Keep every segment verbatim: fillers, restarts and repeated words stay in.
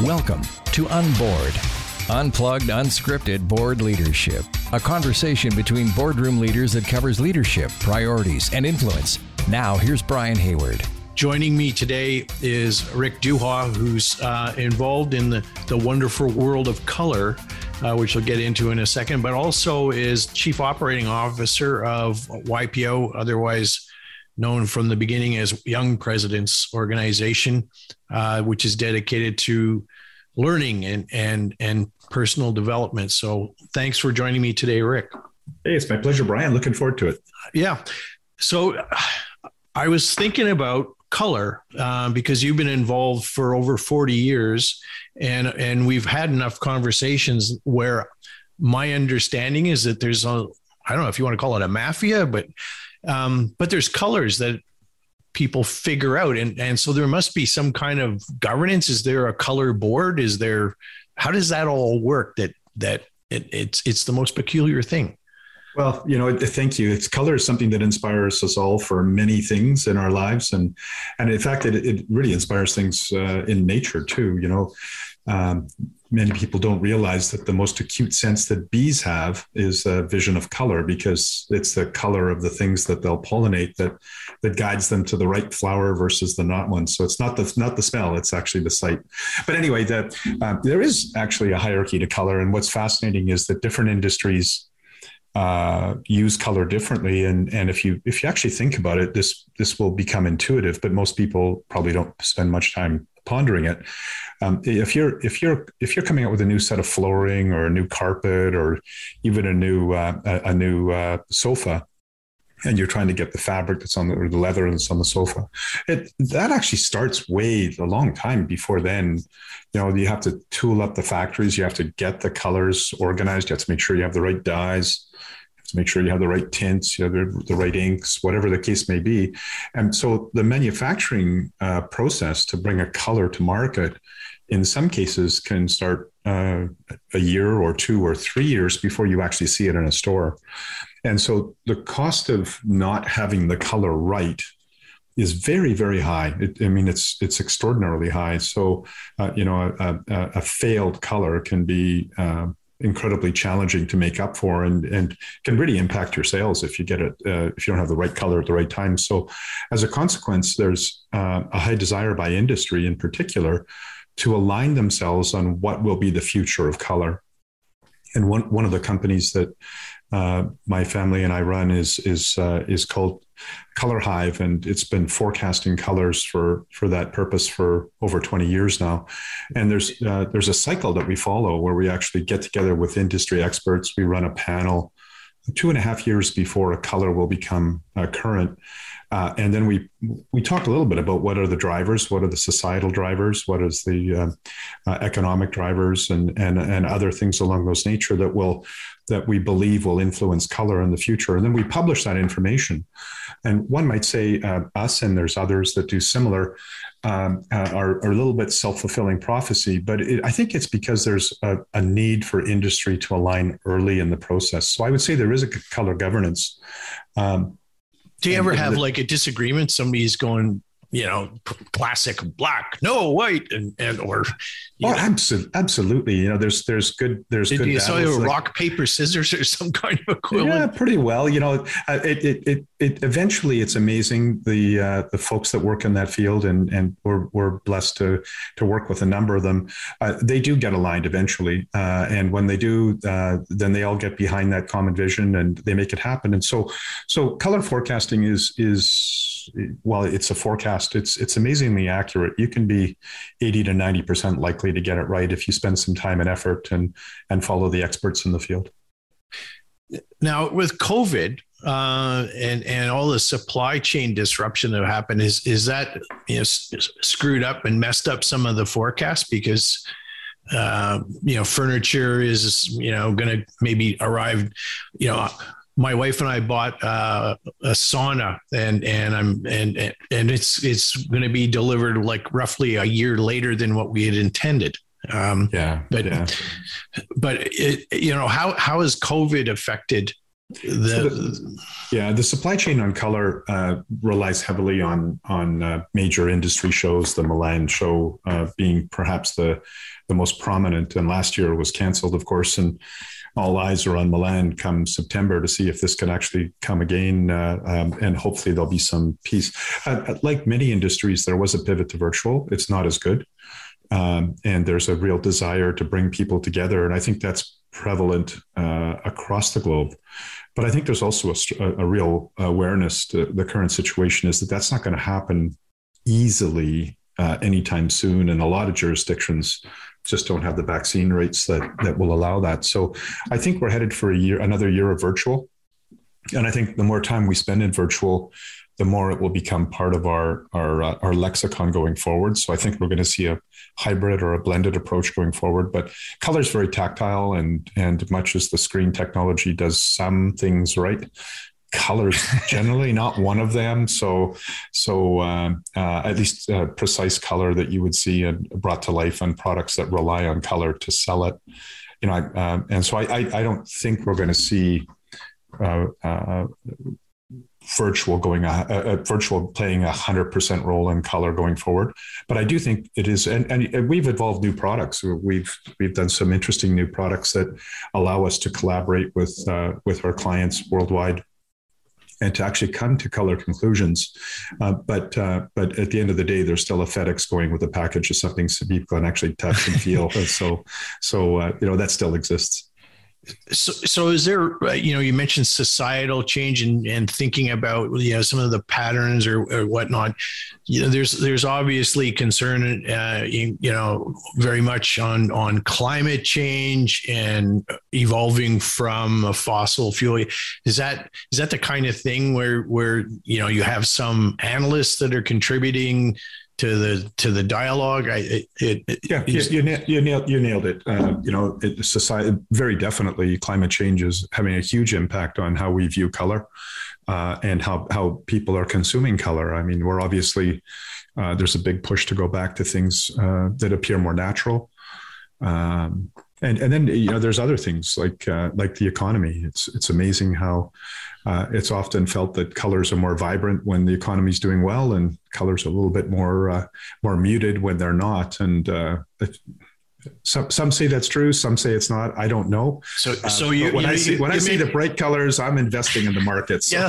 Welcome to Unboard, Unplugged, Unscripted Board Leadership, a conversation between boardroom leaders that covers leadership, priorities, and influence. Now, here's Brian Hayward. Joining me today is Rick Duha, who's uh, involved in the, the wonderful world of color, uh, which we'll get into in a second, but also is Chief Operating Officer of Y P O, otherwise known from the beginning as Young Presidents Organization, uh, which is dedicated to learning and, and, and personal development. So thanks for joining me today, Rick. Hey, it's my pleasure, Brian. Looking forward to it. Yeah. So I was thinking about color uh, because you've been involved for over forty years and, and we've had enough conversations where my understanding is that there's a, I don't know if you want to call it a mafia, but, um, but there's colors that people figure out. And, and so there must be some kind of governance. Is there a color board? Is there, how does that all work? That, that it, it's, it's the most peculiar thing. Well, you know, thank you. It's color is something that inspires us all for many things in our lives. And, and in fact, it, it really inspires things uh, in nature too. You know, um, many people don't realize that the most acute sense that bees have is a vision of color, because it's the color of the things that they'll pollinate that, that guides them to the right flower versus the not one. So it's not the, not the smell, it's actually the sight. But anyway, that uh, there is actually a hierarchy to color. And what's fascinating is that different industries uh, use color differently. And, and if you, if you actually think about it, this, this will become intuitive, but most people probably don't spend much time pondering it. Um, if you're, if you're, if you're coming out with a new set of flooring or a new carpet or even a new, uh, a, a new, uh, sofa, and you're trying to get the fabric that's on the, or the leather that's on the sofa, it, that actually starts way a long time before then. You know, you have to tool up the factories. You have to get the colors organized. You have to make sure you have the right dyes. You have to make sure you have the right tints, you have the, the right inks, whatever the case may be. And so the manufacturing uh, process to bring a color to market in some cases can start uh, a year or two or three years before you actually see it in a store. And so the cost of not having the color right is very, very high. It, I mean, it's it's extraordinarily high. So, uh, you know, a, a, a failed color can be uh, incredibly challenging to make up for, and, and can really impact your sales if you get it, uh, if you don't have the right color at the right time. So as a consequence, there's uh, a high desire by industry in particular to align themselves on what will be the future of color. And one, one of the companies that uh, my family and I run is is uh, is called Color Hive, and it's been forecasting colors for for that purpose for over twenty years now. And there's uh, there's a cycle that we follow where we actually get together with industry experts. We run a panel two and a half years before a color will become uh, current. Uh, and then we we talk a little bit about what are the drivers, what are the societal drivers, what is the uh, uh, economic drivers, and and and other things along those nature that will that we believe will influence color in the future. And then we publish that information. And one might say uh, us, and there's others that do similar, um, uh, are, are a little bit self-fulfilling prophecy. But it, I think it's because there's a, a need for industry to align early in the process. So I would say there is a color governance. Um, Do you ever have like a disagreement? Somebody's going, you know, classic black, no white, and, and or. Oh, absolutely, absolutely. You know, there's there's good there's Did good. You saw a like, rock paper scissors or some kind of equivalent? Yeah, pretty well. You know, it it it, it eventually it's amazing the uh, the folks that work in that field, and and we're we're blessed to to work with a number of them. Uh, they do get aligned eventually, uh, and when they do, uh, then they all get behind that common vision and they make it happen. And so so color forecasting is is. Well, it's a forecast. It's it's amazingly accurate. You can be eighty to ninety percent likely to get it right if you spend some time and effort and and follow the experts in the field. Now, with COVID uh, and and all the supply chain disruption that happened, is is that you know screwed up and messed up some of the forecasts because uh, you know furniture is you know going to maybe arrive you know. My wife and I bought uh, a sauna, and and I'm and and it's it's going to be delivered like roughly a year later than what we had intended. Um, yeah, but yeah. but it, you know how how has COVID affected The, so the, yeah, the supply chain on color uh, relies heavily on on uh, major industry shows. The Milan show uh, being perhaps the the most prominent, and last year was canceled, of course. And all eyes are on Milan come September to see if this can actually come again, uh, um, and hopefully there'll be some peace. Uh, like many industries, there was a pivot to virtual. It's not as good, um, and there's a real desire to bring people together, and I think that's prevalent uh, across the globe. But I think there's also a, a real awareness to the current situation is that that's not going to happen easily uh, anytime soon. And a lot of jurisdictions just don't have the vaccine rates that, that will allow that. So I think we're headed for a year, another year of virtual. And I think the more time we spend in virtual, the more it will become part of our, our, uh, our lexicon going forward. So I think we're going to see a hybrid or a blended approach going forward, but color is very tactile, and, and much as the screen technology does some things right, color's generally not one of them. So, so uh, uh, at least uh, precise color that you would see and brought to life on products that rely on color to sell it, you know, I, uh, and so I, I, I don't think we're going to see uh, uh, virtual going, uh, uh, virtual playing a hundred percent role in color going forward. But I do think it is, and, and we've evolved new products. We've, we've done some interesting new products that allow us to collaborate with, uh, with our clients worldwide and to actually come to color conclusions. Uh, but, uh, but at the end of the day, there's still a FedEx going with a package of something so people can actually touch and feel. And so, so, uh, you know, that still exists. So, so is there, you know, you mentioned societal change and, and thinking about, you know, some of the patterns or, or whatnot, you know, there's, there's obviously concern, uh, you, you know, very much on, on climate change and evolving from a fossil fuel. Is that, is that the kind of thing where, where, you know, you have some analysts that are contributing to the to the dialogue? I, it, it, yeah, you, you, nailed, you, nailed, you nailed it. Uh, you know, it, society, very definitely climate change is having a huge impact on how we view color uh, and how, how people are consuming color. I mean, we're obviously, uh, there's a big push to go back to things uh, that appear more natural. Um, and, and then, you know, there's other things like uh, like the economy. It's, it's amazing how Uh, it's often felt that colors are more vibrant when the economy is doing well, and colors are a little bit more uh, more muted when they're not. And uh, it, some some say that's true, some say it's not. I don't know. So, uh, so you, when you, I see when I see the bright colors, I'm investing in the markets. So. Yeah,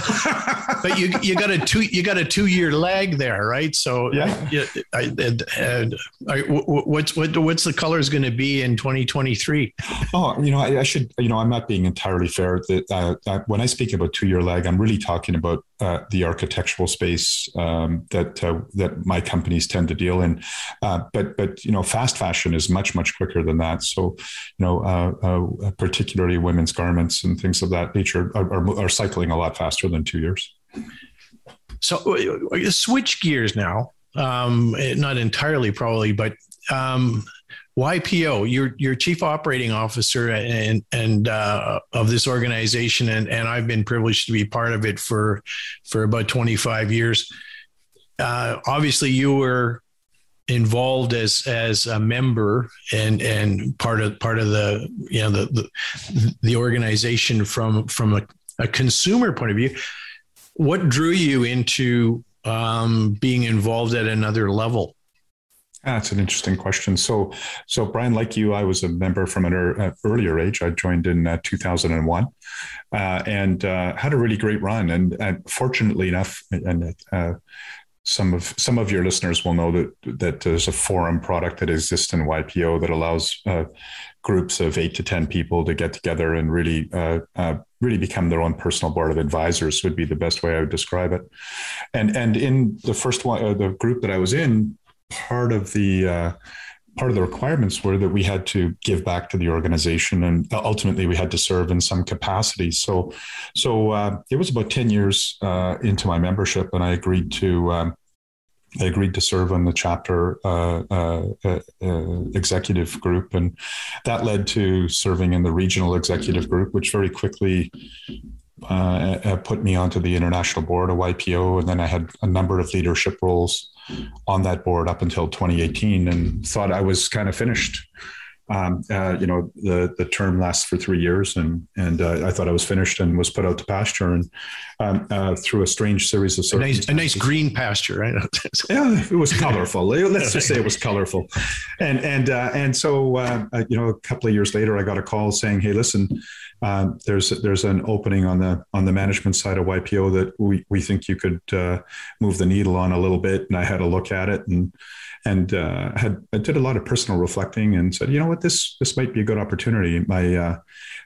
but you you got a two you got a two year lag there, right? So yeah, yeah I, I, I, I, what's what what's the colors going to be in twenty twenty-three? Oh, you know, I, I should you know I'm not being entirely fair. That uh, I, when I speak about two year lag, I'm really talking about uh, the architectural space um, that uh, that my companies tend to deal in. Uh, but but you know, fast fashion is much much Much quicker than that. So, you know, uh, uh, particularly women's garments and things of that nature are, are, are cycling a lot faster than two years. So uh, switch gears now, um, not entirely probably, but um, Y P O, you're, you're chief operating officer and, and uh, of this organization. And, and I've been privileged to be part of it for, for about twenty-five years. Uh, obviously you were involved as as a member and and part of part of the you know the the, the organization from from a, a consumer point of view. What drew you into um, being involved at another level? That's an interesting question. So so Brian, like you, I was a member from an er, earlier age. I joined in uh, two thousand one uh, and uh, had a really great run. And, and fortunately enough, and. Uh, Some of some of your listeners will know that that there's a forum product that exists in Y P O that allows uh, groups of eight to ten people to get together and really uh, uh, really become their own personal board of advisors would be the best way I would describe it. And and in the first one, uh, the group that I was in, part of the uh, part of the requirements were that we had to give back to the organization, and ultimately we had to serve in some capacity. So, so uh, it was about ten years uh, into my membership, and I agreed to um, I agreed to serve on the chapter uh, uh, uh, executive group, and that led to serving in the regional executive group, which very quickly uh, put me onto the international board of Y P O, and then I had a number of leadership roles on that board up until twenty eighteen, and thought I was kind of finished. Um, uh, you know, the, the term lasts for three years and, and uh, I thought I was finished and was put out to pasture and um, uh, through a strange series of circumstances. A nice, a nice green pasture, right? Yeah, it was colorful. Let's just say it was colorful. And, and, uh, and so, uh, you know, a couple of years later, I got a call saying, hey, listen, um, there's, there's an opening on the, on the management side of Y P O that we, we think you could uh, move the needle on a little bit. And I had a look at it and, and uh, had, I did a lot of personal reflecting and said, you know what, this, this might be a good opportunity. My, uh,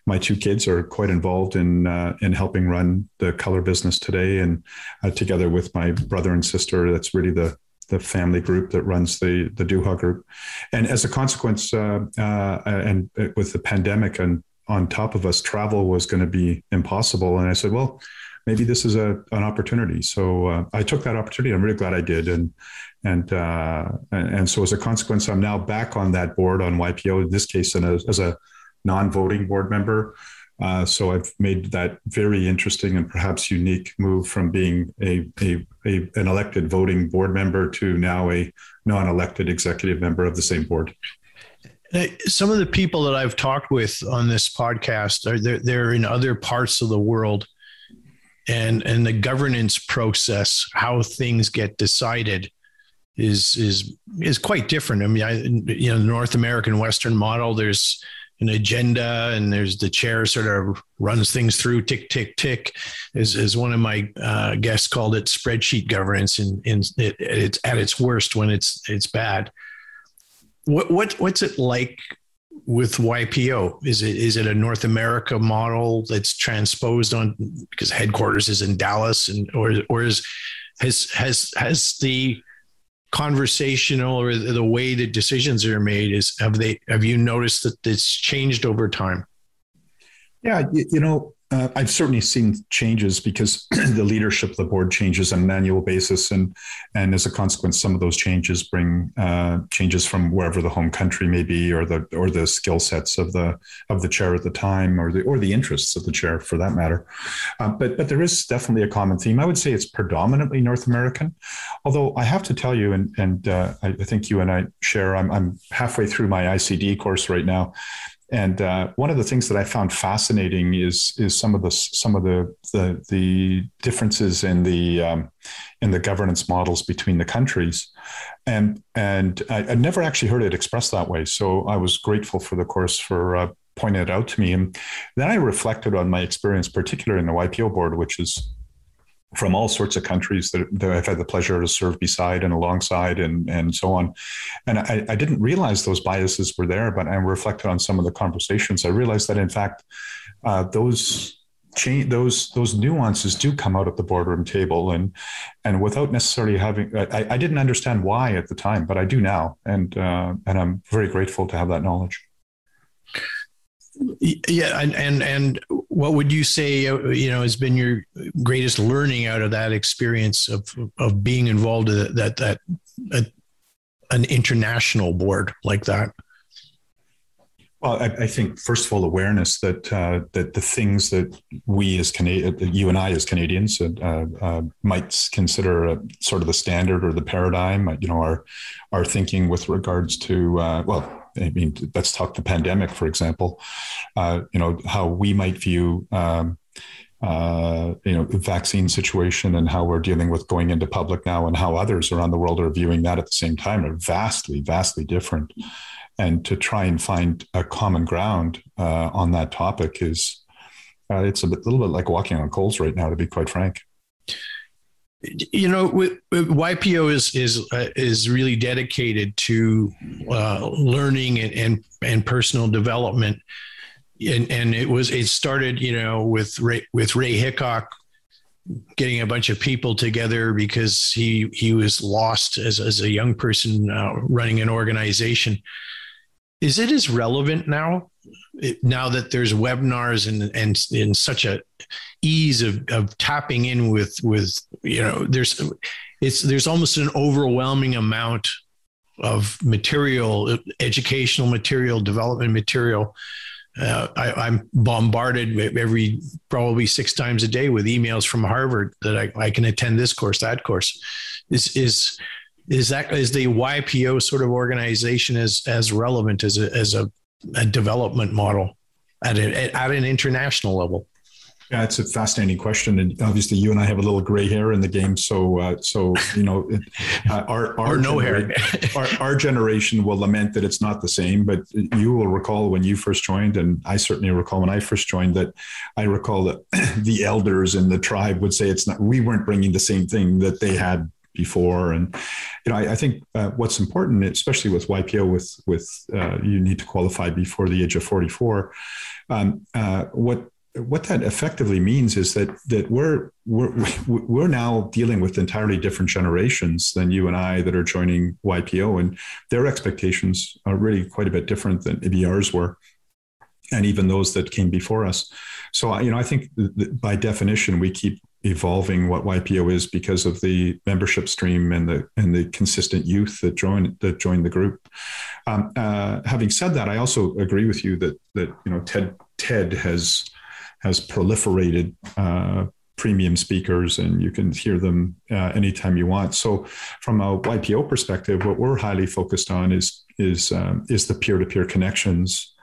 my two kids are quite involved in, uh, in helping run the color business today. And uh, together with my brother and sister, that's really the, the family group that runs the, the Duha Group. And as a consequence, uh, uh, and with the pandemic and on top of us, travel was going to be impossible. And I said, well, maybe this is a, an opportunity. So uh, I took that opportunity. I'm really glad I did. And, And, uh, and so as a consequence, I'm now back on that board on Y P O, in this case, in a, as a non-voting board member. Uh, so I've made that very interesting and perhaps unique move from being a, a, a an elected voting board member to now a non-elected executive member of the same board. Some of the people that I've talked with on this podcast, are they're, they're in other parts of the world, and, and the governance process, how things get decided, is is is quite different. I mean, I, you know, the North American Western model, there's an agenda and there's the chair sort of runs things through, tick, tick, tick, as, as one of my uh, guests called it, spreadsheet governance in, in it, it's at its worst when it's it's bad. What what what's it like with Y P O? Is it is it a North America model that's transposed on because headquarters is in Dallas, and or or is has has has the conversational or the way that decisions are made is, have they, have you noticed that it's changed over time? Yeah. You, you know, uh, I've certainly seen changes because the leadership of the board changes on an annual basis. And, and as a consequence, some of those changes bring uh, changes from wherever the home country may be, or the, or the skill sets of the, of the chair at the time, or the, or the interests of the chair for that matter. Uh, but, but there is definitely a common theme. I would say it's predominantly North American, although I have to tell you, and, and uh, I think you and I share, I'm, I'm halfway through my I C D course right now. And uh, one of the things that I found fascinating is is some of the some of the the, the differences in the um, in the governance models between the countries, and and I, I'd never actually heard it expressed that way. So I was grateful for the course for uh, pointing it out to me, and then I reflected on my experience, particularly in the Y P O board, which is from all sorts of countries that, that I've had the pleasure to serve beside and alongside and, and so on. And I, I didn't realize those biases were there, but I reflected on some of the conversations. I realized that, in fact, uh, those change, those those nuances do come out at the boardroom table. And and without necessarily having, I, I didn't understand why at the time, but I do now. And, uh, and I'm very grateful to have that knowledge. Yeah. And, and, and what would you say, you know, has been your greatest learning out of that experience of, of being involved in that, that, that an international board like that? Well, I, I think first of all, awareness that uh, that the things that we as Canadians, you and I as Canadians, uh, uh, might consider a, sort of the standard or the paradigm, you know, our our thinking with regards to uh, well, I mean, let's talk the pandemic, for example. Uh, you know, how we might view um, uh, you know the vaccine situation and how we're dealing with going into public now, and how others around the world are viewing that at the same time are vastly, vastly different. And to try and find a common ground uh, on that topic is, uh, it's a bit, little bit like walking on coals right now, to be quite frank. You know, Y P O is is uh, is really dedicated to uh, learning and, and and personal development, and and it was it started you know with Ray, with Ray Hickok getting a bunch of people together because he he was lost as as a young person uh, running an organization. Is it as relevant now, now that there's webinars and and in such a ease of, of tapping in with, with, you know, there's, it's, there's almost an overwhelming amount of material, educational material, development material. Uh, I, I'm bombarded every, probably six times a day with emails from Harvard that I, I can attend this course, that course. Is, is, Is that is the Y P O sort of organization as as relevant as a as a a development model at, a, at an international level? Yeah, it's a fascinating question, and obviously you and I have a little gray hair in the game, so uh, so you know, it, uh, our our, no hair. our our generation will lament that it's not the same. But you will recall when you first joined, and I certainly recall when I first joined that I recall that the elders in the tribe would say it's not. We weren't bringing the same thing that they had before, and you know, I, I think uh, what's important, especially with Y P O, with with uh, you need to qualify before the age of forty-four. Um, uh, what What that effectively means is that that we're we're we're now dealing with entirely different generations than you and I that are joining Y P O, and their expectations are really quite a bit different than maybe ours were, and even those that came before us. So you know, I think by definition we keep evolving what Y P O is because of the membership stream and the and the consistent youth that join that join the group. Um, uh, having said that, I also agree with you that that you know Ted Ted has. has proliferated uh, premium speakers, and you can hear them uh, anytime you want. So from a Y P O perspective, what we're highly focused on is, is, um, is the peer-to-peer connections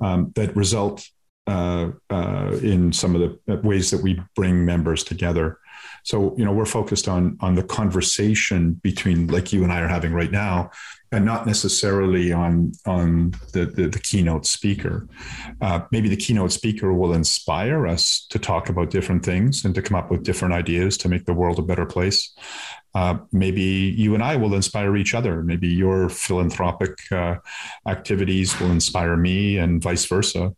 um, that result uh, uh, in some of the ways that we bring members together. So, you know, we're focused on, on the conversation between, like you and I are having right now, and not necessarily on, on the, the, the keynote speaker. Uh, maybe the keynote speaker will inspire us to talk about different things and to come up with different ideas to make the world a better place. Uh, maybe you and I will inspire each other. Maybe your philanthropic uh, activities will inspire me, and vice versa,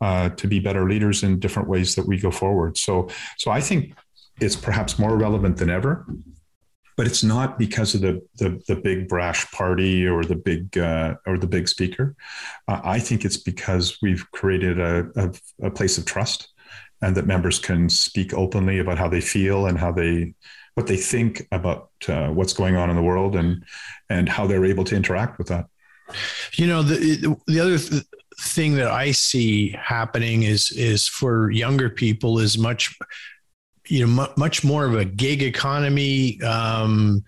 uh, to be better leaders in different ways that we go forward. So, so I think it's perhaps more relevant than ever, but it's not because of the the, the big brash party or the big uh, or the big speaker. Uh, I think it's because we've created a, a, a place of trust, and that members can speak openly about how they feel and how they what they think about uh, what's going on in the world, and and how they're able to interact with that. You know, the the other th- thing that I see happening is is for younger people is much. you know, much more of a gig economy um,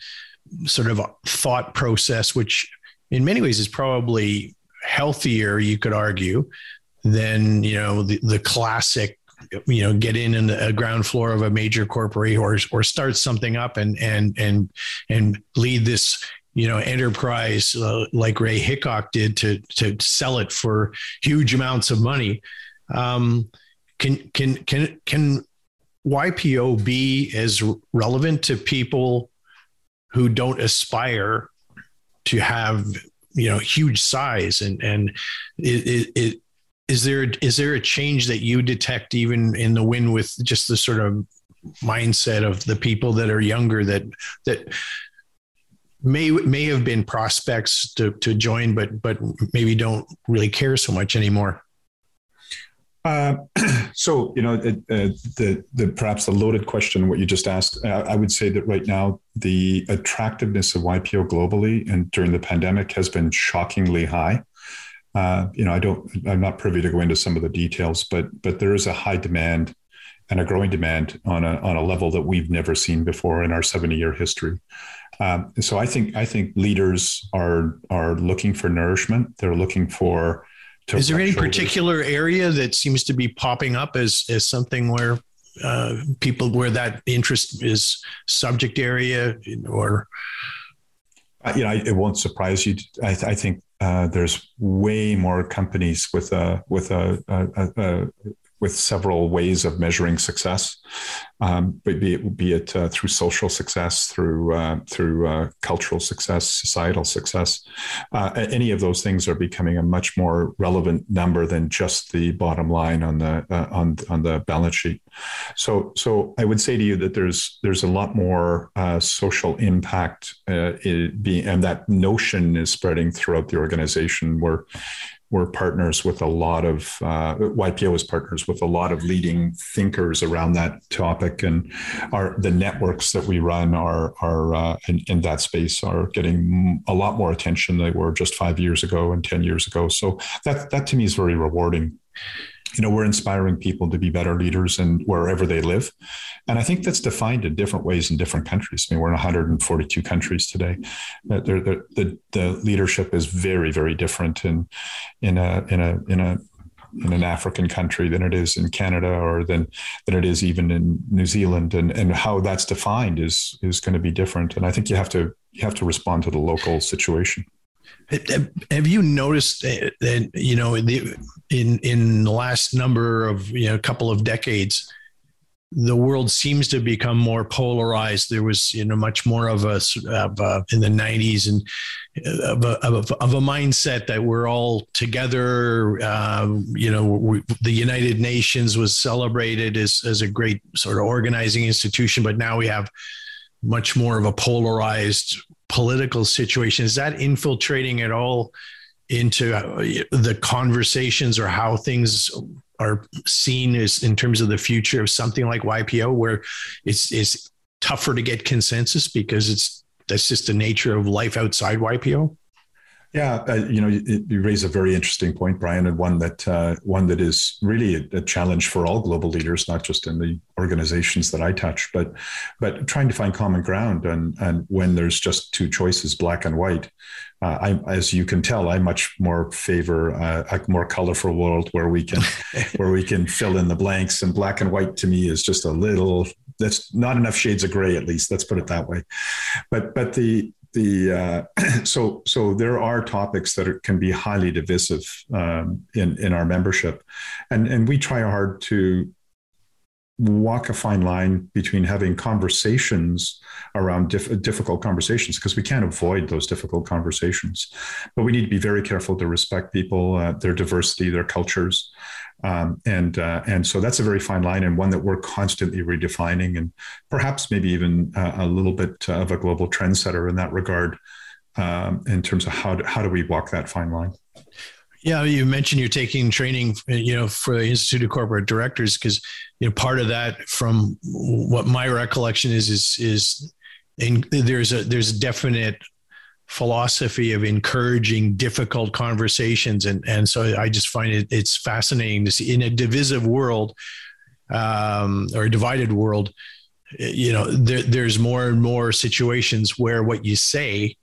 sort of thought process, which in many ways is probably healthier, you could argue, than, you know, the, the classic, you know, get in on the ground floor of a major corporation or, or start something up and, and, and, and lead this, you know, enterprise uh, like Ray Hickok did to, to sell it for huge amounts of money. Um, can, can, can, can, Y P O be as relevant to people who don't aspire to have, you know, huge size? And, and it, it, is there, is there a change that you detect even in the win with just the sort of mindset of the people that are younger that, that may, may have been prospects to, to join, but, but maybe don't really care so much anymore? Uh, so, you know, uh, the, the perhaps the loaded question, what you just asked, uh, I would say that right now, the attractiveness of Y P O globally and during the pandemic has been shockingly high. Uh, you know, I don't, I'm not privy to go into some of the details, but but there is a high demand and a growing demand on a on a level that we've never seen before in our seventy year history. Um, so I think I think leaders are are looking for nourishment. They're looking for. Is there any shoulders. particular area that seems to be popping up as, as something where uh, people, where that interest is subject area or? Uh, you know, I, it won't surprise you. I, I think uh, there's way more companies with a, with a, a, a, a with several ways of measuring success, um, be it, be it uh, through social success, through uh, through uh, cultural success, societal success. Uh, any of those things are becoming a much more relevant number than just the bottom line on the uh, on on the balance sheet. So so I would say to you that there's there's a lot more uh, social impact, uh, be, and that notion is spreading throughout the organization where. We're partners with a lot of uh, Y P O is partners with a lot of leading thinkers around that topic, and our the networks that we run are are uh, in, in that space are getting a lot more attention than they were just five years ago and ten years ago. So that that to me is very rewarding. you know, we're inspiring people to be better leaders and wherever they live. And I think that's defined in different ways in different countries. I mean, we're in one hundred forty-two countries today. Uh, they're, they're, the, the leadership is very, very different in, in a, in a, in a, in an African country than it is in Canada or than, than it is even in New Zealand. And, and how that's defined is, is going to be different. And I think you have to, you have to respond to the local situation. Have you noticed that, you know, in the, in, in the last number of, you know, couple of decades, the world seems to become more polarized. There was, you know, much more of a, of a in the nineties and of a, of, a, of a mindset that we're all together. Uh, you know, we, the United Nations was celebrated as, as a great sort of organizing institution, but now we have much more of a polarized political situation. Is that infiltrating at all into the conversations or how things are seen as in terms of the future of something like Y P O, where it's, it's tougher to get consensus because it's, that's just the nature of life outside Y P O? Yeah. Uh, you know, you, you raise a very interesting point, Brian, and one that, uh, one that is really a, a challenge for all global leaders, not just in the organizations that I touch, but, but trying to find common ground. And, and when there's just two choices, black and white, uh, I, as you can tell, I much more favor uh, a more colorful world where we can, where we can fill in the blanks, and black and white to me is just a little, that's not enough shades of gray, at least let's put it that way. But, but the, The, uh, so so there are topics that are, can be highly divisive um, in in our membership, and and we try hard to walk a fine line between having conversations around diff- difficult conversations, because we can't avoid those difficult conversations, but we need to be very careful to respect people, uh, their diversity, their cultures, um, and uh, and so that's a very fine line, and one that we're constantly redefining, and perhaps maybe even uh, a little bit of a global trendsetter in that regard, um, in terms of how do, how do we walk that fine line. Yeah, you mentioned you're taking training, you know, for the Institute of Corporate Directors, because, you know, part of that, from what my recollection is, is is in, there's a there's a definite philosophy of encouraging difficult conversations, and and so I just find it it's fascinating to see in a divisive world, um, or a divided world, you know, there, there's more and more situations where what you say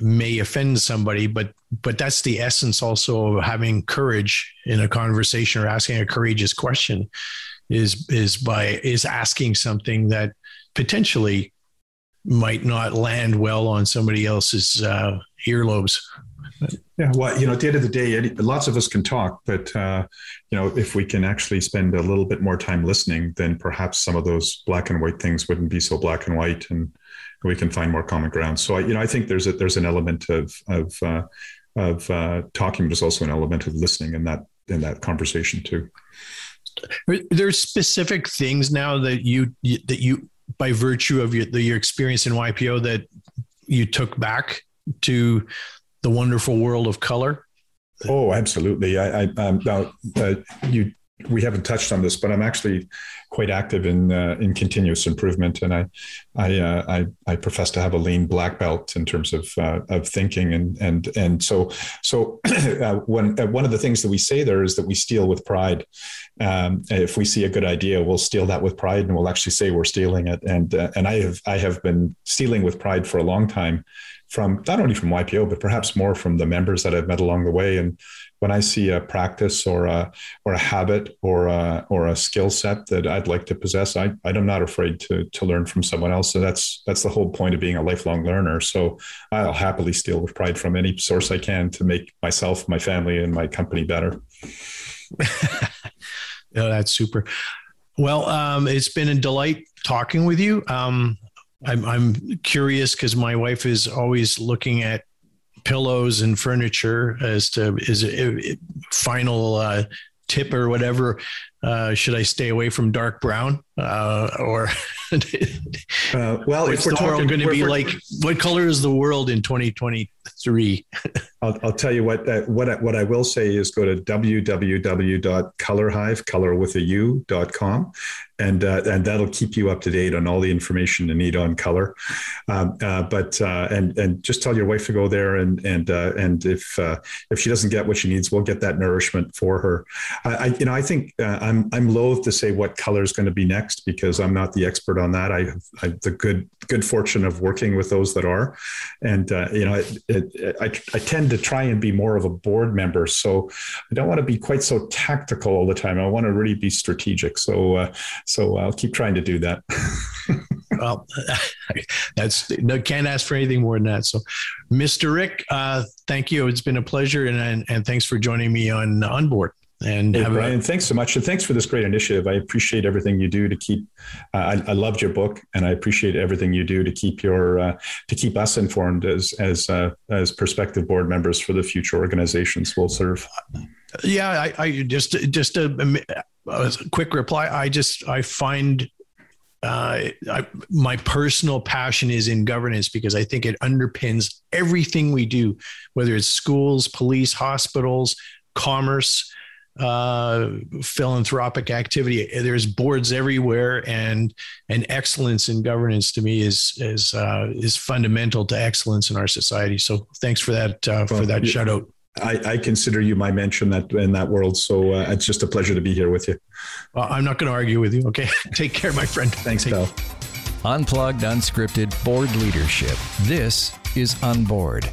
may offend somebody, but but that's the essence also of having courage in a conversation, or asking a courageous question is is by is asking something that potentially might not land well on somebody else's uh, earlobes. Yeah, well, you know, at the end of the day, lots of us can talk, but uh, you know, if we can actually spend a little bit more time listening, then perhaps some of those black and white things wouldn't be so black and white, and we can find more common ground. So, you know, I think there's a, there's an element of of uh, of uh, talking, but there's also an element of listening in that in that conversation too. There's specific things now that you that you, by virtue of your your experience in Y P O, that you took back to the wonderful world of color? Oh, absolutely. I, I um, now uh, you, we haven't touched on this, but I'm actually quite active in uh, in continuous improvement, and I I, uh, I I profess to have a lean black belt in terms of uh, of thinking, and and and so so uh, when uh, one of the things that we say there is that we steal with pride. Um, if we see a good idea, we'll steal that with pride, and we'll actually say we're stealing it. And uh, and I have I have been stealing with pride for a long time, from not only from Y P O, but perhaps more from the members that I've met along the way. And when I see a practice or a or a habit or a, or a skill set that I'd like to possess, I I'm not afraid to to learn from someone else. So that's that's the whole point of being a lifelong learner. So I'll happily steal with pride from any source I can to make myself, my family, and my company better. Oh, that's super. Well, um, it's been a delight talking with you. Um, I'm, I'm curious because my wife is always looking at pillows and furniture as to is a, a final uh, tip or whatever. Uh, should I stay away from dark brown? Uh, or uh, well, if we're talking going to be like, what color is the world in twenty twenty-three? I'll, I'll tell you what, uh, what, I, what I will say is go to w w w dot color hive color with a u dot com. And, uh, and that'll keep you up to date on all the information you need on color. Um, uh, but, uh, and, and just tell your wife to go there. And, and, uh, and if, uh, if she doesn't get what she needs, we'll get that nourishment for her. I, I you know, I think uh, I'm, I'm loath to say what color is going to be next, because I'm not the expert on that. I have, I have the good good fortune of working with those that are, and uh, you know, it, it, I I tend to try and be more of a board member, so I don't want to be quite so tactical all the time. I want to really be strategic. So uh, so I'll keep trying to do that. Well, that's no, can't ask for anything more than that. So, Mister Rick, uh, thank you. It's been a pleasure, and and, and thanks for joining me on on board. And hey, Brian, a- thanks so much. And thanks for this great initiative. I appreciate everything you do to keep, uh, I, I loved your book, and I appreciate everything you do to keep your, uh, to keep us informed as, as, uh, as prospective board members for the future organizations we'll serve. Yeah. I, I just, just a, a quick reply. I just, I find Uh, I, my personal passion is in governance, because I think it underpins everything we do, whether it's schools, police, hospitals, commerce, uh, philanthropic activity. There's boards everywhere, and, and excellence in governance to me is, is, uh, is fundamental to excellence in our society. So thanks for that, uh, for that shout out. I, I consider you my mensch in that, in that world. So uh, it's just a pleasure to be here with you. Well, I'm not going to argue with you. Okay. Take care, my friend. Thanks, Take- pal. Unplugged, unscripted board leadership. This is On Board.